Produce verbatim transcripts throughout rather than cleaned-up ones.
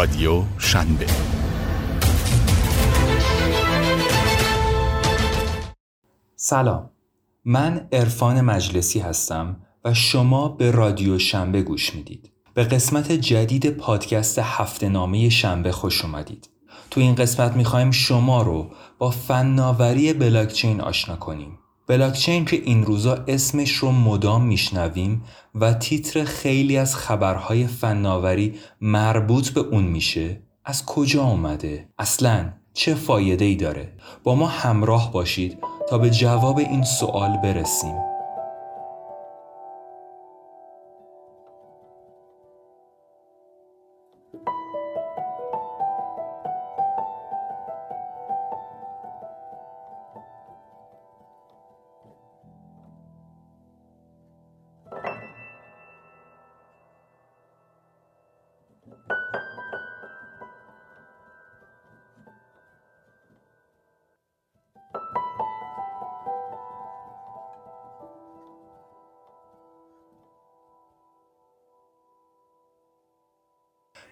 رادیو شنبه. سلام، من عرفان مجلسی هستم و شما به رادیو شنبه گوش میدید. به قسمت جدید پادکست هفته‌نامه شنبه خوش اومدید. تو این قسمت میخوایم شما رو با فناوری بلاکچین آشنا کنیم. بلاکچین که این روزا اسمش رو مدام میشنویم و تیتر خیلی از خبرهای فناوری مربوط به اون میشه، از کجا اومده؟ اصلاً چه فایده‌ای داره؟ با ما همراه باشید تا به جواب این سوال برسیم.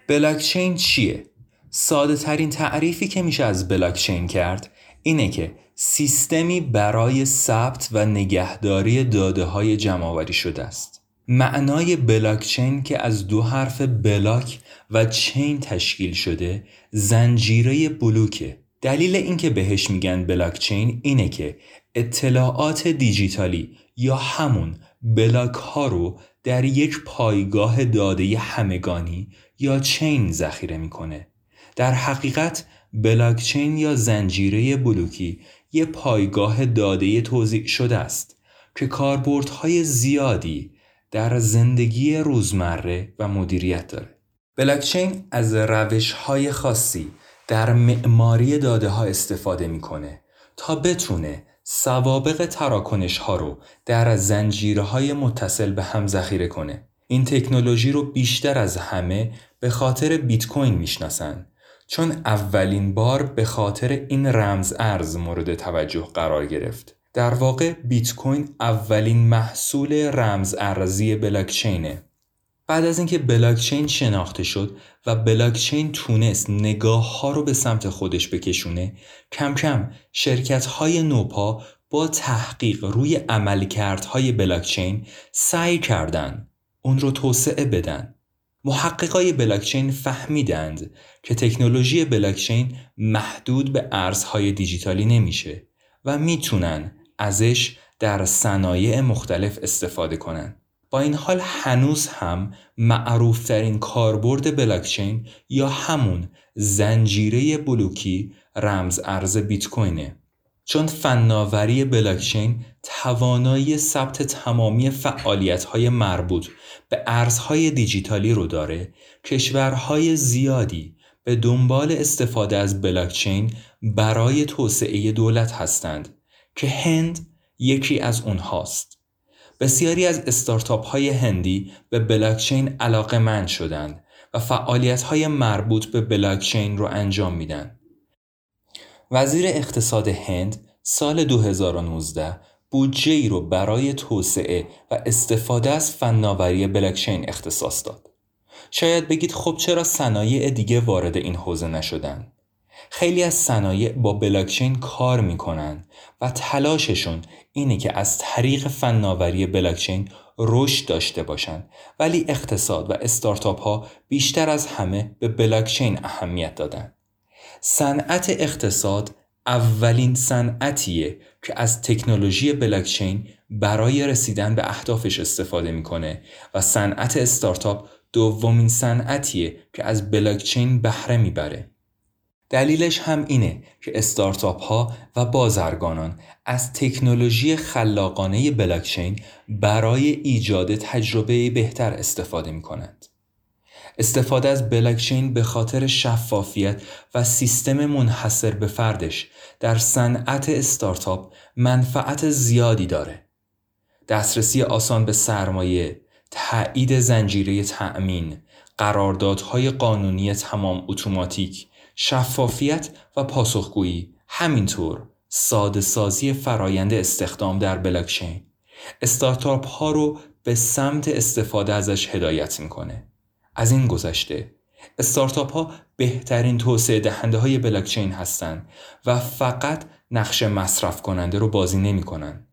بلاکچین چیه؟ ساده ترین تعریفی که میشه از بلاکچین کرد اینه که سیستمی برای ثبت و نگهداری داده های جمع آوری شده است. معنای بلاکچین که از دو حرف بلاک و چین تشکیل شده، زنجیره بلوکه. دلیل اینکه بهش میگن بلاکچین اینه که اطلاعات دیجیتالی یا همون بلاک ها رو در یک پایگاه داده همگانی یا چین ذخیره میکنه. در حقیقت بلاکچین یا زنجیره بلوکی یه پایگاه داده توزیع شده است که کاربردهای زیادی در زندگی روزمره و مدیریت داره. بلاکچین از روش‌های خاصی در معماری داده‌ها استفاده میکنه تا بتونه سوابق تراکنش‌ها رو در زنجیره‌های متصل به هم ذخیره کنه. این تکنولوژی رو بیشتر از همه به خاطر بیت کوین میشناسن، چون اولین بار به خاطر این رمز ارز مورد توجه قرار گرفت. در واقع بیت کوین اولین محصول رمز ارزی بلاکچینه. بعد از اینکه بلاکچین شناخته شد و بلاکچین تونست نگاه ها رو به سمت خودش بکشونه، کم کم شرکت های نوپا با تحقیق روی عملکردهای بلاکچین سعی کردن اون رو توسعه بدن. محققای بلاکچین فهمیدند که تکنولوژی بلاکچین محدود به ارزهای دیجیتالی نمیشه و میتونن ازش در صنایع مختلف استفاده کنن. با این حال هنوز هم معروفترین کاربرد بلاکچین یا همون زنجیره بلوکی رمز ارز بیت کوینه، چون فناوری بلاکچین توانایی ثبت تمامی فعالیت‌های مربوط به ارزهای دیجیتالی رو داره. کشورهای زیادی به دنبال استفاده از بلاکچین برای توسعه دولت هستند که هند یکی از اونهاست. بسیاری از استارتاپ های هندی به بلاکچین علاقه‌مند شدند و فعالیت های مربوط به بلاکچین رو انجام میدن. وزیر اقتصاد هند سال دو هزار و نوزده بودجه‌ای رو برای توسعه و استفاده از فناوری بلاکچین اختصاص داد. شاید بگید خب چرا صنایع دیگه وارد این حوزه نشدن؟ خیلی از صنایع با بلاکچین کار میکنن و تلاششون اینه که از طریق فناوری بلاکچین رشد داشته باشن، ولی اقتصاد و استارتاپ ها بیشتر از همه به بلاکچین اهمیت دادن. صنعت اقتصاد اولین صنعتیه که از تکنولوژی بلاکچین برای رسیدن به اهدافش استفاده میکنه و صنعت استارتاپ دومین صنعتیه که از بلاکچین بهره میبره. دلیلش هم اینه که استارتاپ ها و بازرگانان از تکنولوژی خلاقانه بلاکچین برای ایجاد تجربه بهتر استفاده می کنند. استفاده از بلاکچین به خاطر شفافیت و سیستم منحصر به فردش در صنعت استارتاپ منفعت زیادی داره. دسترسی آسان به سرمایه، تأیید زنجیره تأمین، قراردادهای قانونی تمام اتوماتیک، شفافیت و پاسخگویی، همینطور ساده سازی فرایند استخدام در بلاکچین استارتاپ ها رو به سمت استفاده ازش هدایت میکنه. از این گذشته استارتاپ ها بهترین توسعه دهنده های بلاکچین هستند و فقط نقش مصرف کننده رو بازی نمی کنن.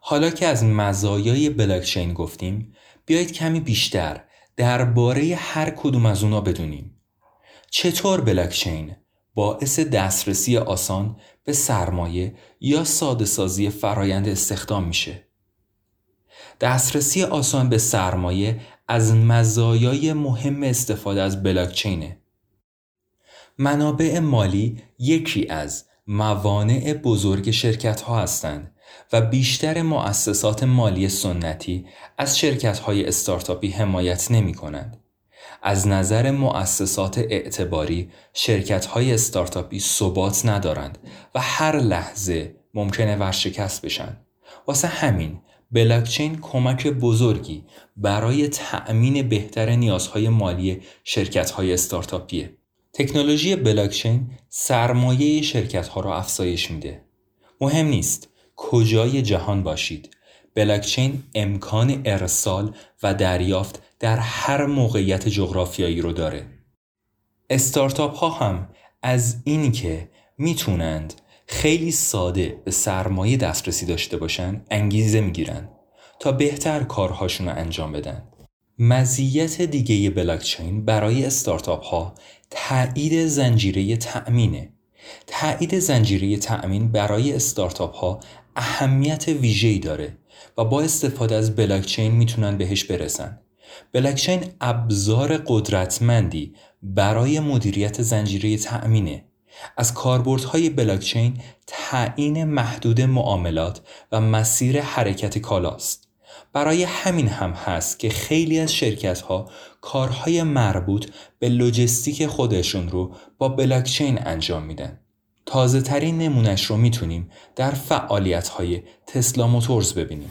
حالا که از مزایای بلاکچین گفتیم، بیایید کمی بیشتر درباره هر کدوم از اونا بدونیم. چطور بلاکچین باعث دسترسی آسان به سرمایه یا ساده‌سازی فرایند استخدام میشه؟ دسترسی آسان به سرمایه از مزایای مهم استفاده از بلاکچینه. منابع مالی یکی از موانع بزرگ شرکت‌ها هستند و بیشتر مؤسسات مالی سنتی از شرکت‌های استارتاپی حمایت نمی‌کنند. از نظر مؤسسات اعتباری شرکت‌های استارتاپی ثبات ندارند و هر لحظه ممکنه ورشکست بشن. واسه همین بلاکچین کمک بزرگی برای تأمین بهتر نیازهای مالی شرکت‌های استارتاپیه. تکنولوژی بلاکچین سرمایه شرکت‌ها را افزایش میده. مهم نیست کجای جهان باشید، بلاکچین امکان ارسال و دریافت در هر موقعیت جغرافیایی رو داره. استارتاپ ها هم از این که میتونند خیلی ساده به سرمایه دسترسی داشته باشن انگیزه میگیرن تا بهتر کارهاشون رو انجام بدن. مزیت دیگه بلاکچین برای استارتاپ ها تأیید زنجیره تأمینه. تأیید زنجیره تأمین برای استارتاپ ها اهمیت ویژه‌ای داره و با استفاده از بلاکچین میتونن بهش برسن. بلاکچین ابزار قدرتمندی برای مدیریت زنجیره تأمینه. از کاربردهای بلاکچین تعیین محدود معاملات و مسیر حرکت کالاست. برای همین هم هست که خیلی از شرکت‌ها کارهای مربوط به لوجستیک خودشون رو با بلاکچین انجام میدن. تازه ترین نمونش رو میتونیم در فعالیت‌های تسلا موتورز ببینیم.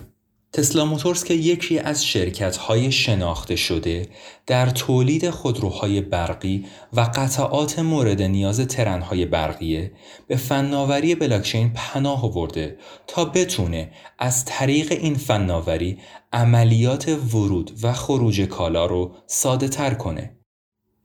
تسلا موتورز که یکی از شرکت‌های شناخته شده در تولید خودروهای برقی و قطعات مورد نیاز ترن‌های برقیه، به فناوری بلاکچین پناه آورده تا بتونه از طریق این فناوری عملیات ورود و خروج کالا رو ساده‌تر کنه.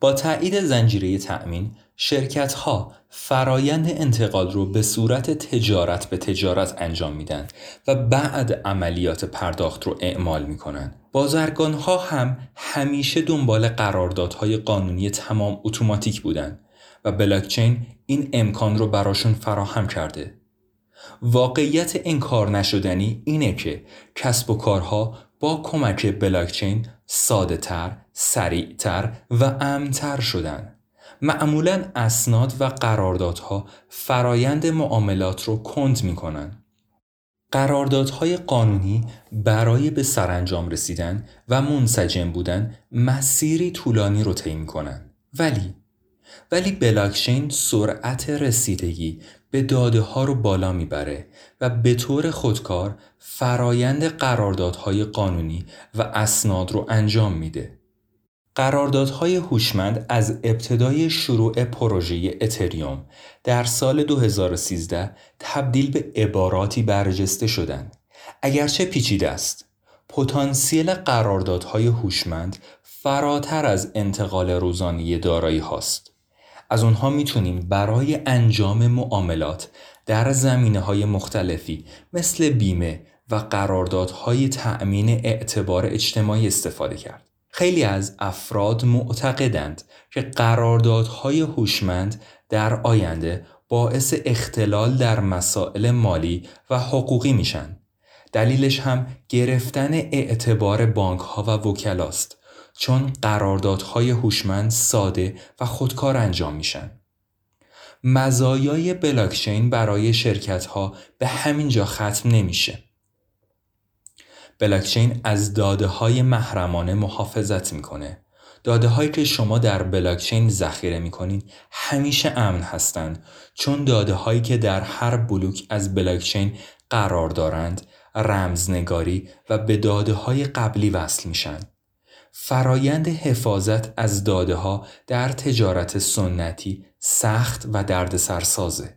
با تأیید زنجیره تأمین، شرکت‌ها فرایند انتقال رو به صورت تجارت به تجارت انجام میدن و بعد عملیات پرداخت رو اعمال میکنن. بازرگان‌ها هم همیشه دنبال قراردادهای قانونی تمام اتوماتیک بودن و بلاکچین این امکان رو براشون فراهم کرده. واقعیت انکار نشدنی اینه که کسب و کارها با کمک بلاکچین ساده‌تر، سریع‌تر و امن‌تر شدن. معمولاً اسناد و قراردادها فرایند معاملات رو کند می‌کنن. قراردادهای قانونی برای به سرانجام رسیدن و منسجم بودن مسیری طولانی رو طی می‌کنن. ولی ولی بلاکچین سرعت رسیدگی به داده ها رو بالا میبره و به طور خودکار فرایند قراردادهای قانونی و اسناد رو انجام میده. قراردادهای هوشمند از ابتدای شروع پروژه اتریوم در سال دو هزار و سیزده تبدیل به عباراتی برجسته شدند. اگرچه پیچیده است، پتانسیل قراردادهای هوشمند فراتر از انتقال روزانه دارایی هاست. از اونها میتونیم برای انجام معاملات در زمینه‌های مختلفی مثل بیمه و قراردادهای تأمین اعتبار اجتماعی استفاده کرد. خیلی از افراد معتقدند که قراردادهای هوشمند در آینده باعث اختلال در مسائل مالی و حقوقی میشن. دلیلش هم گرفتن اعتبار بانک‌ها و وکلاست، چون قراردادهای هوشمند ساده و خودکار انجام میشن. مزایای بلاکچین برای شرکت‌ها به همین جا ختم نمیشه. بلاکچین از داده‌های محرمانه محافظت میکنه. داده‌هایی که شما در بلاکچین ذخیره میکنید همیشه امن هستند، چون داده‌هایی که در هر بلوک از بلاکچین قرار دارند رمزنگاری و به داده‌های قبلی وصل میشن. فرایند حفاظت از داده ها در تجارت سنتی سخت و دردسرسازه،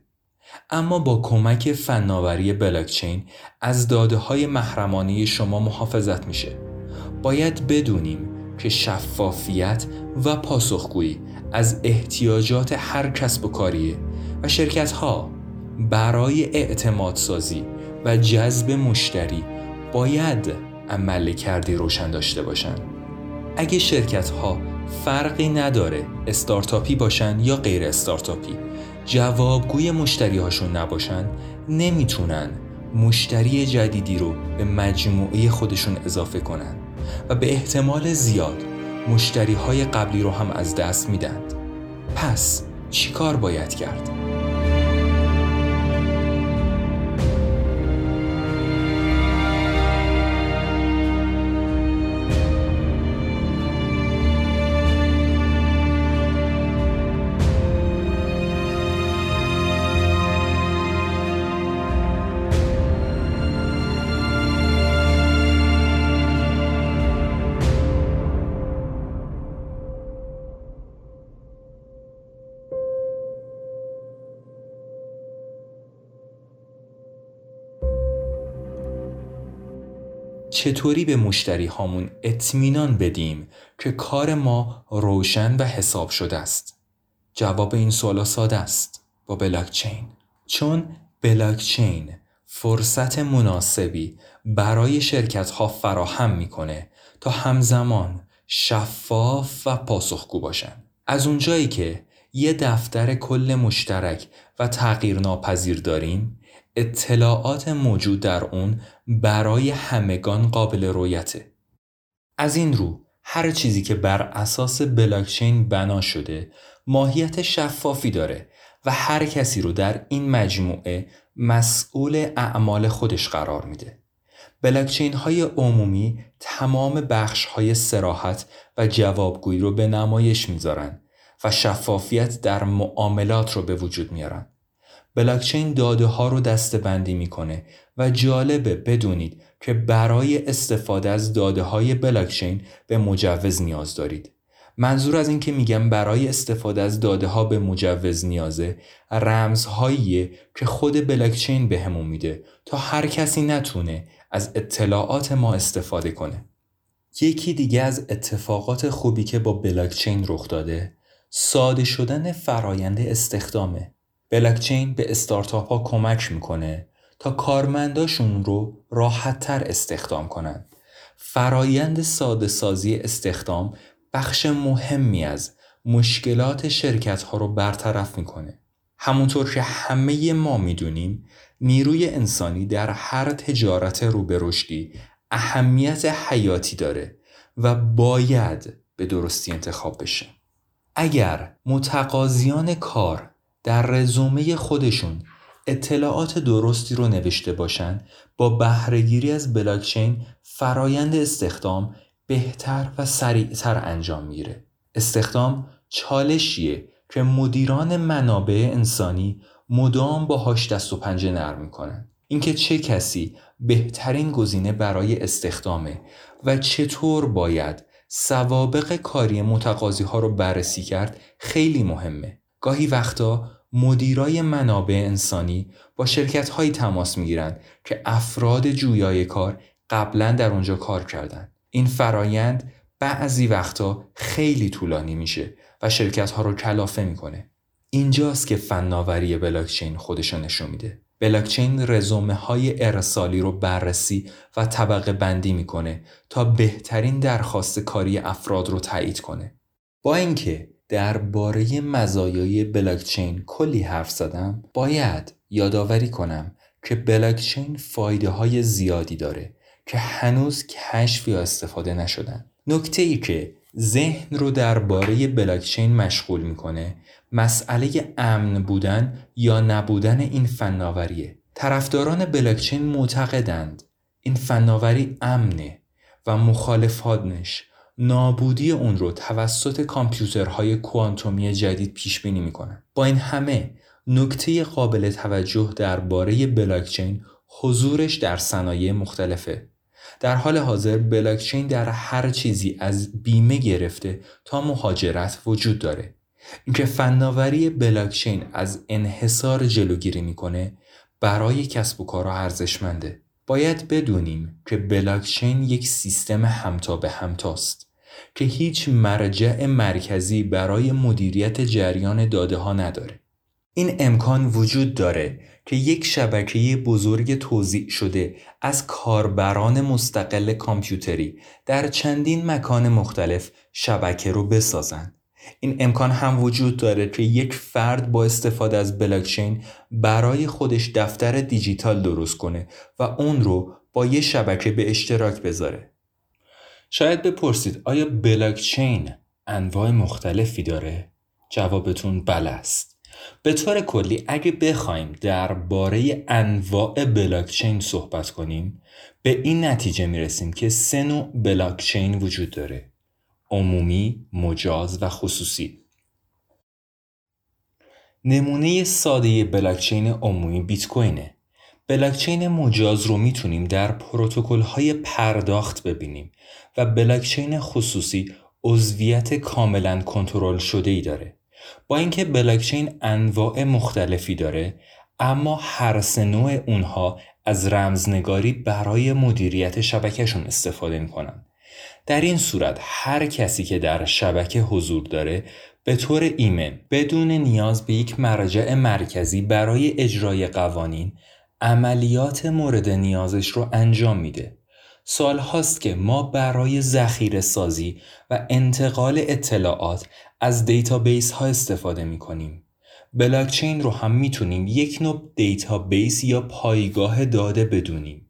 اما با کمک فناوری بلاکچین از داده های محرمانه شما محافظت میشه. باید بدونیم که شفافیت و پاسخگویی از احتیاجات هر کسب و کاریه و شرکت‌ها برای اعتمادسازی و جذب مشتری باید عملکردی روشن داشته باشن. اگه شرکت‌ها فرقی نداره استارتاپی باشن یا غیر استارتاپی، جوابگوی مشتری‌هاشون نباشن، نمیتونن مشتری جدیدی رو به مجموعه خودشون اضافه کنن و به احتمال زیاد مشتری‌های قبلی رو هم از دست میدن. پس چی کار باید کرد؟ چطوری به مشتری هامون اطمینان بدیم که کار ما روشن و حساب شده است؟ جواب این سوالا ساده است، با بلاکچین. چون بلاکچین فرصت مناسبی برای شرکت ها فراهم میکنه تا همزمان شفاف و پاسخگو باشن. از اونجایی که یه دفتر کل مشترک و تغییرناپذیر داریم، اطلاعات موجود در اون برای همگان قابل رویته. از این رو هر چیزی که بر اساس بلاکچین بنا شده ماهیت شفافی داره و هر کسی رو در این مجموعه مسئول اعمال خودش قرار میده. بلاکچین های عمومی تمام بخش های صراحت و جوابگویی رو به نمایش میذارن و شفافیت در معاملات رو به وجود میارن. بلاکچین داده ها رو دسته‌بندی میکنه و جالبه بدونید که برای استفاده از داده های بلاکچین به مجوز نیاز دارید. منظور از این که میگم برای استفاده از داده ها به مجوز نیازه، رمزهاییه که خود بلاکچین به همون میده تا هر کسی نتونه از اطلاعات ما استفاده کنه. یکی دیگه از اتفاقات خوبی که با بلاکچین رخ داده، ساده شدن فرایند استخدامه. بلاکچین به استارتاپ ها کمک میکنه تا کارمنداشون رو راحت تر استخدام کنن. فرایند ساده سازی استخدام بخش مهمی از مشکلات شرکت ها رو برطرف میکنه. همونطور که همه ما میدونیم، نیروی انسانی در هر تجارت رو به رشدی اهمیت حیاتی داره و باید به درستی انتخاب بشه. اگر متقاضیان کار در رزومه خودشون اطلاعات درستی رو نوشته باشن، با بهره‌گیری از بلاکچین فرایند استخدام بهتر و سریعتر انجام میره. استخدام چالشیه که مدیران منابع انسانی مدام باهاش دست و پنجه نرم میکنن. اینکه چه کسی بهترین گزینه برای استخدامه و چطور باید سوابق کاری متقاضی ها رو بررسی کرد خیلی مهمه. گاهی وقتا مدیرای منابع انسانی با شرکت‌هایی تماس می‌گیرند که افراد جویای کار قبلاً در اونجا کار کردن. این فرایند بعضی وقتا خیلی طولانی میشه و شرکت‌ها رو کلافه می‌کنه. اینجاست که فناوری بلاکچین خودش رو نشون میده. بلاکچین رزومه‌های ارسالی رو بررسی و طبقه بندی می‌کنه تا بهترین درخواست کاری افراد رو تایید کنه. با اینکه درباره مزایای بلاکچین کلی حرف زدم، باید یادآوری کنم که بلاکچین فایده‌های زیادی داره که هنوز کشف یا استفاده نشدن. نکته‌ای که ذهن رو درباره بلاکچین مشغول می‌کنه، مسئله امن بودن یا نبودن این فناوریه. طرفداران بلاکچین معتقدند این فناوری امنه و مخالفانش نابودی اون رو توسط کامپیوترهای کوانتومی جدید پیش بینی میکنن. با این همه نکته قابل توجه درباره بلاکچین حضورش در صنایع مختلفه. در حال حاضر بلاکچین در هر چیزی از بیمه گرفته تا مهاجرت وجود داره. اینکه فناوری بلاکچین از انحصار جلوگیری میکنه برای کسب و کارها ارزشمنده. باید بدونیم که بلاکچین یک سیستم همتا به همتاست که هیچ مرجع مرکزی برای مدیریت جریان داده ها نداره. این امکان وجود داره که یک شبکه بزرگ توزیع شده از کاربران مستقل کامپیوتری در چندین مکان مختلف شبکه رو بسازن. این امکان هم وجود داره که یک فرد با استفاده از بلاکچین برای خودش دفتر دیجیتال درست کنه و اون رو با یه شبکه به اشتراک بذاره. شاید بپرسید آیا بلاکچین انواع مختلفی داره؟ جوابتون بله است. به طور کلی اگه بخوایم درباره انواع بلاکچین صحبت کنیم به این نتیجه میرسیم که سه نوع بلاکچین وجود داره: عمومی، مجاز و خصوصی. نمونه ساده بلاکچین عمومی بیت کوینه. بلاکچین مجاز رو میتونیم در پروتکل‌های پرداخت ببینیم و بلاکچین خصوصی عضویت کاملا کنترل شده‌ای داره. با اینکه بلاکچین انواع مختلفی داره اما هر سه نوع اونها از رمزنگاری برای مدیریت شبکهشون استفاده میکنن. در این صورت هر کسی که در شبکه حضور داره به طور ایمن بدون نیاز به یک مرجع مرکزی برای اجرای قوانین عملیات مورد نیازش رو انجام میده. سال هاست که ما برای ذخیره سازی و انتقال اطلاعات از دیتابیس ها استفاده می کنیم. بلاکچین رو هم می تونیم یک نوع دیتابیس یا پایگاه داده بدونیم.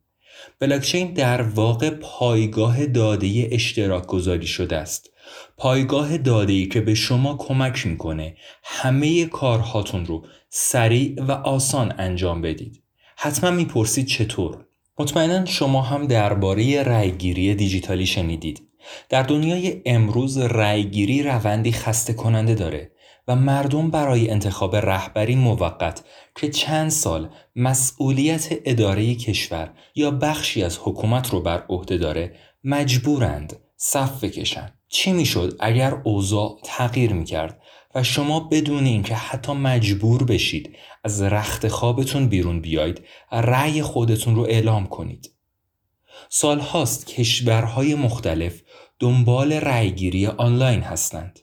بلاکچین در واقع پایگاه داده اشتراک گذاری شده است. پایگاه داده‌ای که به شما کمک می کنه همه کارهاتون رو سریع و آسان انجام بدید. حتما می پرسید چطور؟ مطمئناً شما هم درباره رأی‌گیری دیجیتالی شنیدید. در دنیای امروز رأی‌گیری روندی خسته کننده داره و مردم برای انتخاب رهبری موقت که چند سال مسئولیت اداره کشور یا بخشی از حکومت رو بر عهده داره مجبورند صف بکشن. چی میشد اگر اوضاع تغییر میکرد و شما بدون اینکه حتی مجبور بشید از رخت خوابتون بیرون بیاید رأی خودتون رو اعلام کنید؟ سال هاست کشورهای مختلف دنبال رأیگیری آنلاین هستند.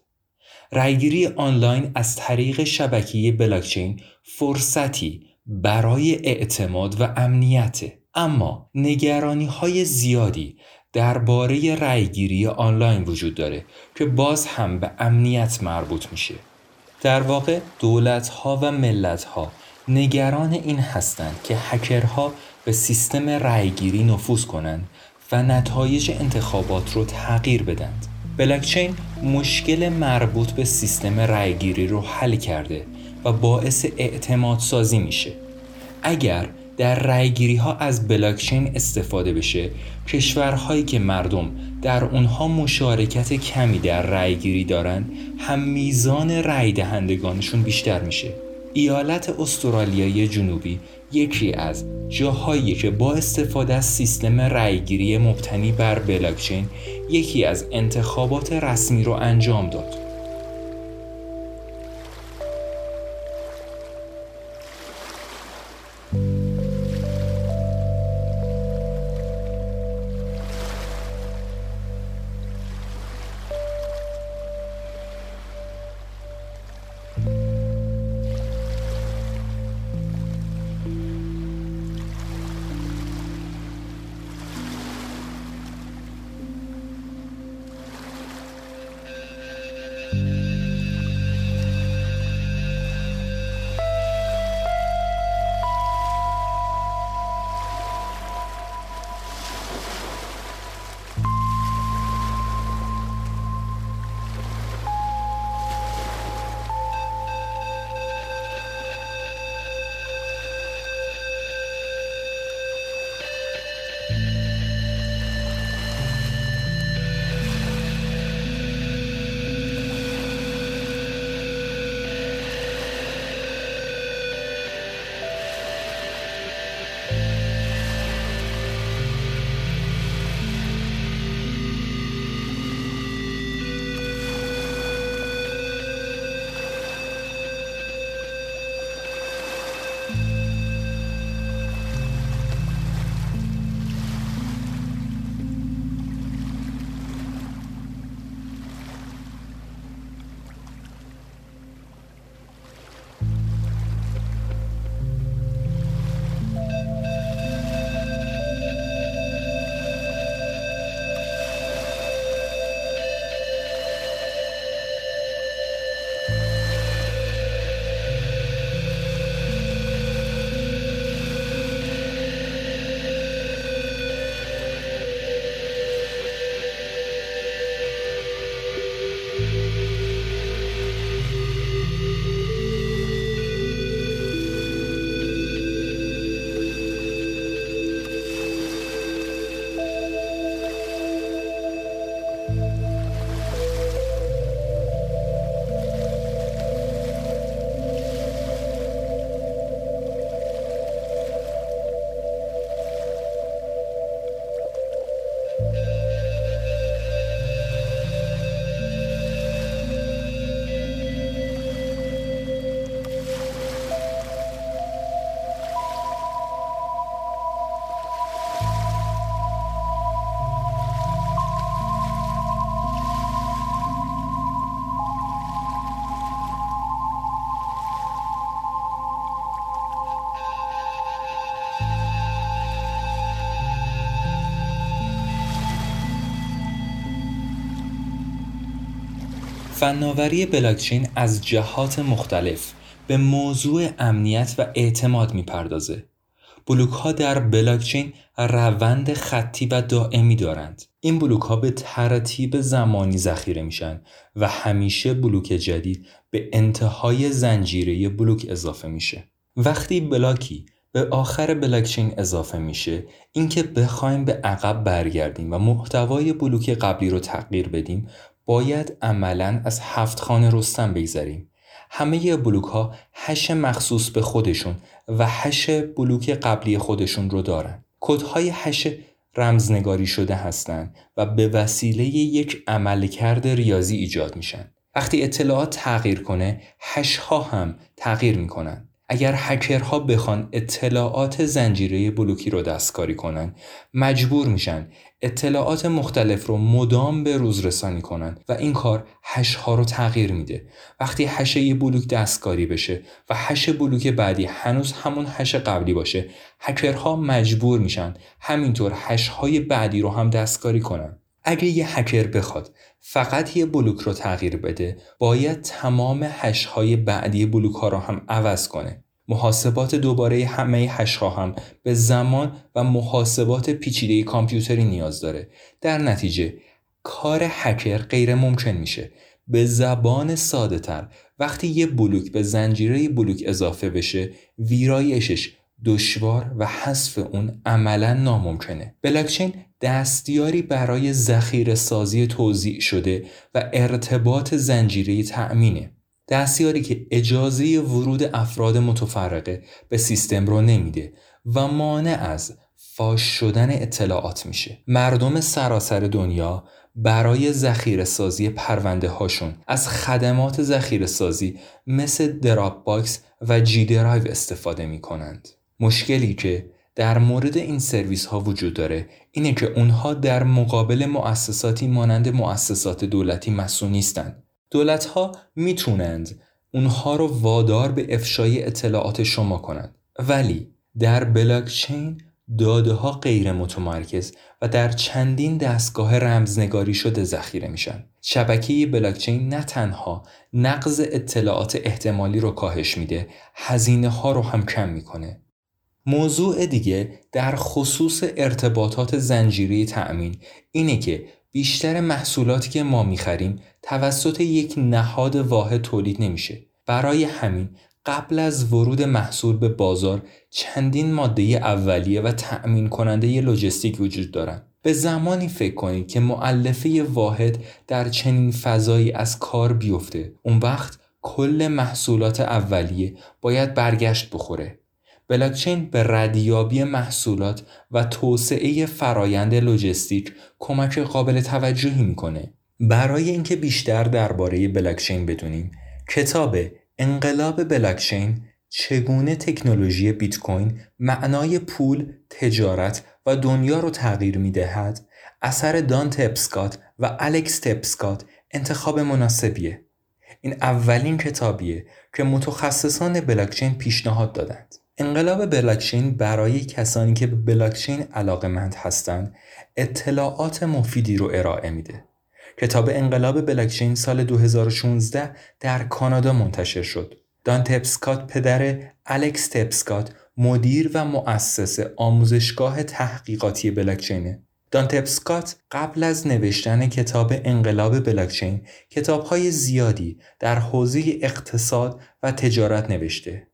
رأیگیری آنلاین از طریق شبکه بلاکچین فرصتی برای اعتماد و امنیت، اما نگرانی‌های زیادی درباره رأیگیری آنلاین وجود داره که باز هم به امنیت مربوط میشه. در واقع دولت‌ها و ملت‌ها نگران این هستند که هکرها به سیستم رأیگیری نفوذ کنند و نتایج انتخابات رو تغییر بدند. بلاکچین مشکل مربوط به سیستم رأیگیری رو حل کرده و باعث اعتمادسازی میشه. اگر در رأیگیری ها از بلاکچین استفاده بشه، کشورهایی که مردم در اونها مشارکت کمی در رأیگیری دارن، هم میزان رأی دهندگانشون بیشتر میشه. ایالت استرالیای جنوبی یکی از جاهایی که با استفاده از سیستم رأیگیری مبتنی بر بلاکچین یکی از انتخابات رسمی رو انجام داد. فناوری بلاکچین از جهات مختلف به موضوع امنیت و اعتماد می‌پردازه. بلوک‌ها در بلاکچین روند خطی و دائمی دارند. این بلوک‌ها به ترتیب زمانی ذخیره میشن و همیشه بلوک جدید به انتهای زنجیره بلوک اضافه میشه. وقتی بلاکی به آخر بلاکچین اضافه میشه، اینکه بخوایم به عقب برگردیم و محتوای بلوک قبلی رو تغییر بدیم، باید عملاً از هفت خانه رستم بگذریم. همه بلوک ها هش مخصوص به خودشون و هش بلوک قبلی خودشون رو دارن. کد های هش رمزنگاری شده هستند و به وسیله یک عملکرد ریاضی ایجاد میشن. وقتی اطلاعات تغییر کنه، هش ها هم تغییر میکنن. اگر هکرها بخوان اطلاعات زنجیره بلوکی رو دستکاری کنن، مجبور میشن اطلاعات مختلف رو مدام به روز رسانی کنن و این کار هش ها رو تغییر میده. وقتی هش یه بلوک دستکاری بشه و هش بلوک بعدی هنوز همون هش قبلی باشه، هکرها مجبور میشن همینطور هش های بعدی رو هم دستکاری کنن. اگه یه هکر بخواد فقط یه بلوک رو تغییر بده، باید تمام هش‌های بعدی بلوک ها رو هم عوض کنه. محاسبات دوباره همه هش‌ها هم به زمان و محاسبات پیچیده کامپیوتری نیاز داره. در نتیجه کار هکر غیر ممکن میشه. به زبان ساده تر، وقتی یه بلوک به زنجیره بلوک اضافه بشه، ویرایشش دشوار و حذف اون عملا ناممکنه. بلاکچین دستیاری برای ذخیره سازی توزیع شده و ارتباط زنجیره‌ای تأمینه. دستیاری که اجازه ورود افراد متفرقه به سیستم رو نمیده و مانع از فاش شدن اطلاعات میشه. مردم سراسر دنیا برای ذخیره سازی پرونده هاشون از خدمات ذخیره سازی مثل دراپ باکس و جی درایو استفاده میکنند. مشکلی که در مورد این سرویس ها وجود داره اینه که اونها در مقابل مؤسساتی مانند مؤسسات دولتی مسئول نیستند. دولت ها میتونند اونها رو وادار به افشای اطلاعات شما کنند، ولی در بلاکچین داده ها غیر متمرکز و در چندین دستگاه رمزنگاری شده ذخیره میشن. شبکه بلاکچین نه تنها نقض اطلاعات احتمالی رو کاهش میده، هزینه ها رو هم کم میکنه. موضوع دیگه در خصوص ارتباطات زنجیره تأمین اینه که بیشتر محصولاتی که ما میخریم توسط یک نهاد واحد تولید نمیشه. برای همین قبل از ورود محصول به بازار چندین ماده اولیه و تأمین کننده ی لوجستیک وجود دارند. به زمانی فکر کنید که مؤلفه واحد در چنین فضایی از کار بیفته، اون وقت کل محصولات اولیه باید برگشت بخوره. بلاکچین به ردیابی محصولات و توسعه فرایند لوجستیک کمک قابل توجهی میکنه. برای اینکه بیشتر درباره بلاکچین بدونیم، کتاب انقلاب بلاکچین چگونه تکنولوژی بیت کوین معنای پول، تجارت و دنیا رو تغییر میدهد اثر دن تپسکات و الکس تپسکات انتخاب مناسبیه. این اولین کتابیه که متخصصان بلاکچین پیشنهاد دادند. انقلاب بلاکچین برای کسانی که به بلاکچین علاقه‌مند هستند اطلاعات مفیدی رو ارائه میده. کتاب انقلاب بلاکچین سال دو هزار و شانزده در کانادا منتشر شد. دن تپسکات پدر الکس تپسکات مدیر و مؤسس آموزشگاه تحقیقاتی بلاکچینه. دن تپسکات قبل از نوشتن کتاب انقلاب بلاکچین کتاب‌های زیادی در حوزه اقتصاد و تجارت نوشته.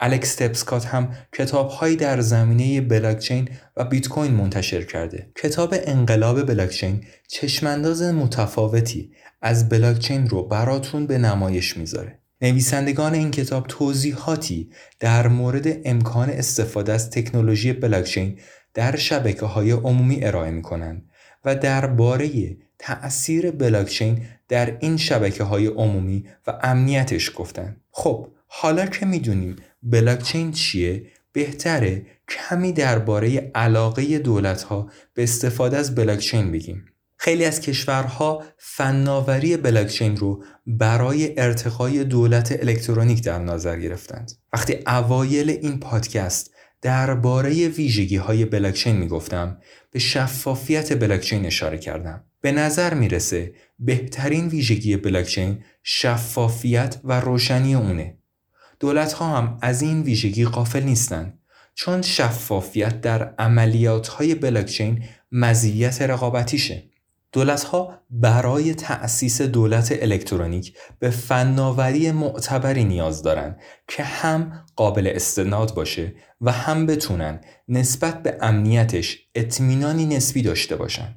الکس تپسکات هم کتاب‌هایی در زمینه بلاکچین و بیت کوین منتشر کرده. کتاب انقلاب بلاکچین چشمانداز متفاوتی از بلاکچین رو براتون به نمایش میذاره. نویسندگان این کتاب توضیحاتی در مورد امکان استفاده از تکنولوژی بلاکچین در شبکه‌های عمومی ارائه می‌کنند و درباره تأثیر بلاکچین در این شبکه‌های عمومی و امنیتش گفتند. خب، حالا که می‌دونیم بلاکچین چیه، بهتره کمی درباره علاقه دولت‌ها به استفاده از بلاکچین بگیم. خیلی از کشورها فناوری بلاکچین رو برای ارتقای دولت الکترونیک در نظر گرفتند. وقتی اوایل این پادکست درباره ویژگی‌های بلاکچین میگفتم، به شفافیت بلاکچین اشاره کردم. به نظر میرسه بهترین ویژگی بلاکچین شفافیت و روشنی اونه. دولت‌ها هم از این ویژگی غافل نیستن، چون شفافیت در عملیات‌های بلاکچین مزیت رقابتیشه. دولت‌ها برای تأسیس دولت الکترونیک به فناوری معتبری نیاز دارن که هم قابل استناد باشه و هم بتونن نسبت به امنیتش اطمینانی نسبی داشته باشن.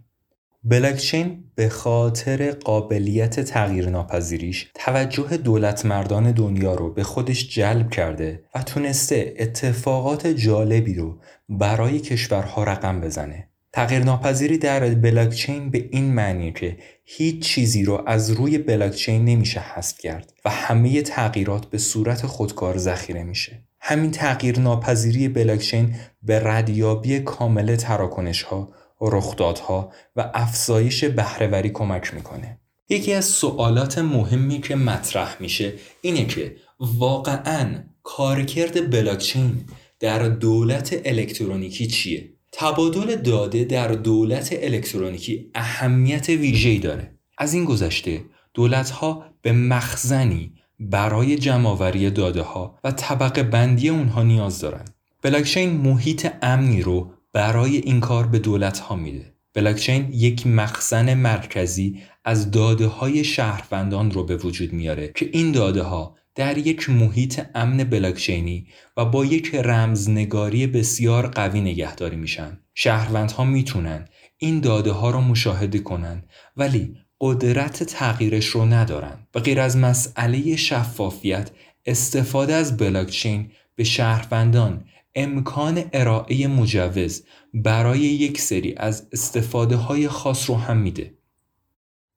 بلاکچین به خاطر قابلیت تغییرناپذیریش توجه دولت مردان دنیا رو به خودش جلب کرده و تونسته اتفاقات جالبی رو برای کشورها رقم بزنه. تغییرناپذیری در بلاکچین به این معنی که هیچ چیزی رو از روی بلاکچین نمیشه حذف کرد و همه تغییرات به صورت خودکار ذخیره میشه. همین تغییرناپذیری بلاکچین به ردیابی کامل تراکنش‌ها، رخدادها و افزایش بهره‌وری کمک میکنه. یکی از سوالات مهمی که مطرح میشه اینه که واقعاً کارکرد بلاکچین در دولت الکترونیکی چیه؟ تبادل داده در دولت الکترونیکی اهمیت ویژه‌ای داره. از این گذشته دولت‌ها به مخزنی برای جمع‌آوری داده‌ها و طبقه بندی اونها نیاز دارن. بلاکچین محیط امنی رو برای این کار به دولت‌ها میده. بلاکچین یک مخزن مرکزی از داده‌های شهروندان رو به وجود میاره که این داده‌ها در یک محیط امن بلاکچینی و با یک رمزنگاری بسیار قوی نگهداری میشن. شهروندها میتونن این داده ها رو مشاهده کنن ولی قدرت تغییرش رو ندارن. به غیر از مسئله شفافیت، استفاده از بلاکچین به شهروندان امکان ارائه مجوز برای یک سری از استفاده های خاص رو هم میده.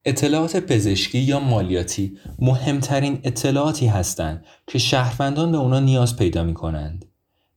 اطلاعات پزشکی یا مالیاتی مهمترین اطلاعاتی هستند که شهروندان به اونا نیاز پیدا می کنند.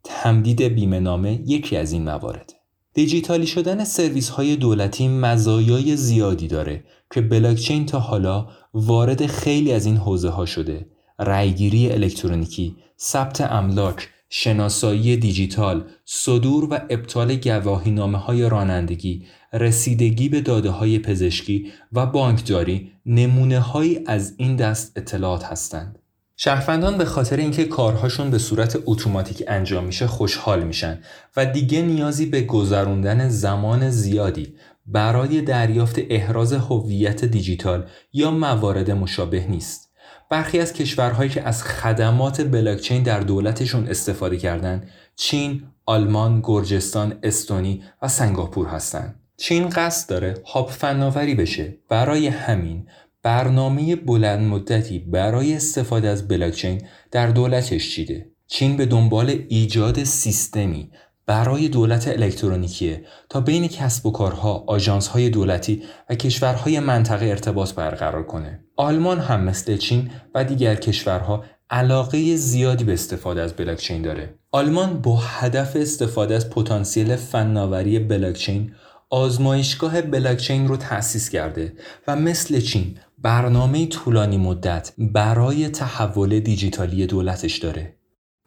تمدید بیمه نامه یکی از این موارد. دیجیتالی شدن سرویس های دولتی مزایای زیادی داره که بلاکچین تا حالا وارد خیلی از این حوزه ها شده. رایگیری الکترونیکی، ثبت املاک، شناسایی دیجیتال، صدور و ابطال گواهینامه‌های رانندگی، رسیدگی به داده‌های پزشکی و بانکداری نمونه‌هایی از این دست اطلاعات هستند. شهروندان به خاطر اینکه کارهاشون به صورت اتوماتیک انجام میشه خوشحال میشن و دیگه نیازی به گذروندن زمان زیادی برای دریافت احراز هویت دیجیتال یا موارد مشابه نیست. برخی از کشورهایی که از خدمات بلاکچین در دولتشون استفاده کردن چین، آلمان، گرجستان، استونی و سنگاپور هستند. چین قصد داره هاب فناوری بشه. برای همین برنامه بلند مدتی برای استفاده از بلاکچین در دولتش چیده. چین به دنبال ایجاد سیستمی برای دولت الکترونیکیه تا بین کسب و کارها، آژانس‌های دولتی و کشورهای منطقه ارتباط برقرار کنه. آلمان هم مثل چین و دیگر کشورها علاقه زیادی به استفاده از بلاکچین داره. آلمان با هدف استفاده از پتانسیل فناوری بلاکچین، آزمایشگاه بلاکچین رو تأسیس کرده و مثل چین برنامه طولانی مدت برای تحول دیجیتالی دولتش داره.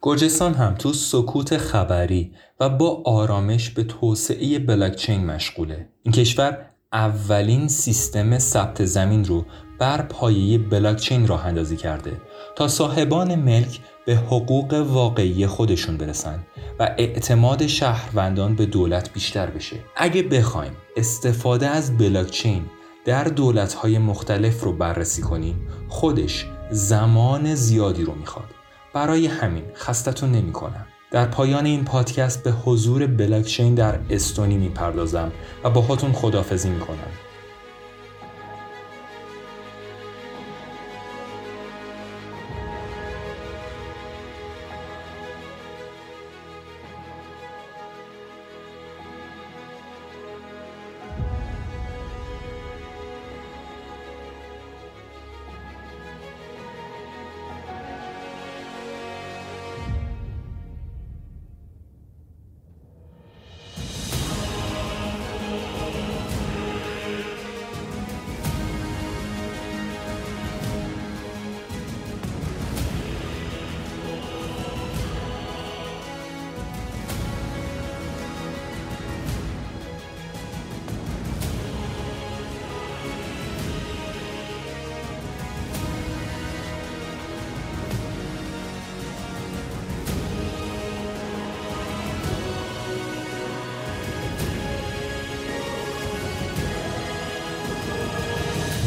گرجستان هم تو سکوت خبری و با آرامش به توسعه بلاکچین مشغوله. این کشور اولین سیستم ثبت زمین رو بر پایه بلاکچین راه اندازی کرده تا صاحبان ملک به حقوق واقعی خودشون برسن و اعتماد شهروندان به دولت بیشتر بشه. اگه بخوایم استفاده از بلاکچین در دولت‌های مختلف رو بررسی کنیم، خودش زمان زیادی رو میخواد. برای همین خستتون نمی کنم. در پایان این پادکست به حضور بلاکچین در استونی می پردازم و با هاتون خداحافظی می کنم.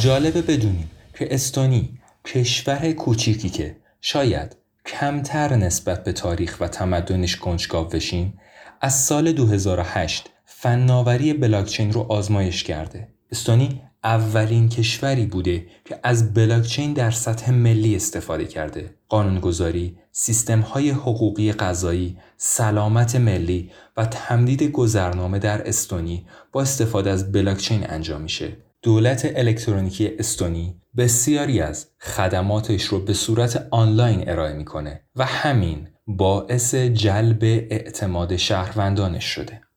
جالبه بدونیم که استونی کشور کوچیکی که شاید کمتر نسبت به تاریخ و تمدنش کنجکاو بشیم، از سال دو هزار و هشت فناوری بلاکچین رو آزمایش کرده. استونی اولین کشوری بوده که از بلاکچین در سطح ملی استفاده کرده. قانونگذاری، سیستم‌های حقوقی قضایی، سلامت ملی و تمدید گذرنامه در استونی با استفاده از بلاکچین انجام میشه. دولت الکترونیکی استونی بسیاری از خدماتش رو به صورت آنلاین ارائه میکنه و همین باعث جلب اعتماد شهروندانش شده.